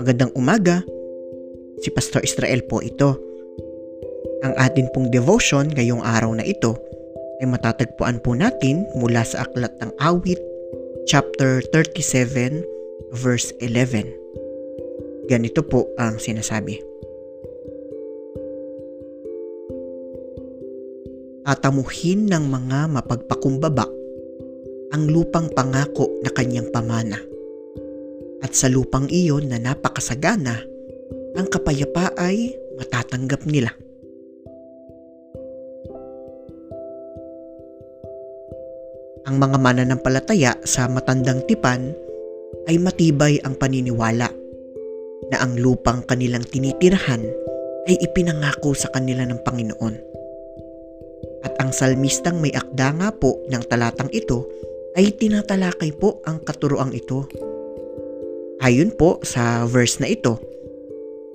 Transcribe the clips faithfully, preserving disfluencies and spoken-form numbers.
Magandang umaga, si Pastor Israel po ito. Ang atin pong devotion ngayong araw na ito ay matatagpuan po natin mula sa Aklat ng Awit, chapter thirty-seven, verse eleven. Ganito po ang sinasabi. Tatamuhin ng mga mapagpakumbaba ang lupang pangako na kanyang pamana. At sa lupang iyon na napakasagana, ang kapayapa ay matatanggap nila. Ang mga mananampalataya sa matandang tipan ay matibay ang paniniwala na ang lupang kanilang tinitirhan ay ipinangako sa kanila ng Panginoon. At ang salmistang may akda nga po ng talatang ito ay tinatalakay po ang katuroang ito. Ayon po sa verse na ito,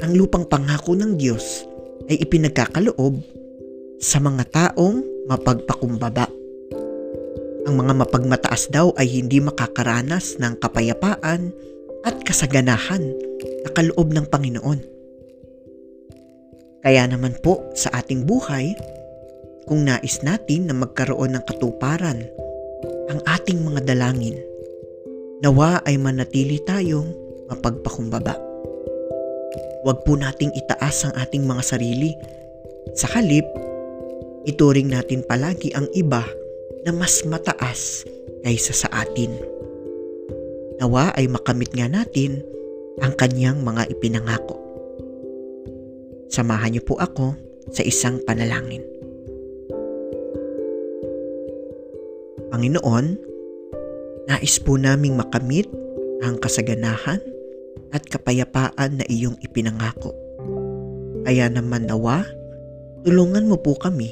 ang lupang pangako ng Diyos ay ipinagkakaloob sa mga taong mapagpakumbaba. Ang mga mapagmataas daw ay hindi makakaranas ng kapayapaan at kasaganahan na kaloob ng Panginoon. Kaya naman po sa ating buhay, kung nais natin na magkaroon ng katuparan ang ating mga dalangin, nawa ay manatili tayong mapagpakumbaba. Huwag po nating itaas ang ating mga sarili. Sa halip, ituring natin palagi ang iba na mas mataas kaysa sa atin. Nawa ay makamit nga natin ang kanyang mga ipinangako. Samahan niyo po ako sa isang panalangin. Panginoon, nais po naming makamit ang kasaganahan at kapayapaan na iyong ipinangako. Kaya naman nawa, tulungan mo po kami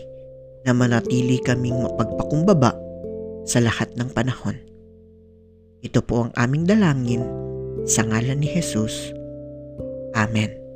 na manatili kaming mapagpakumbaba sa lahat ng panahon. Ito po ang aming dalangin sa ngalan ni Jesus. Amen.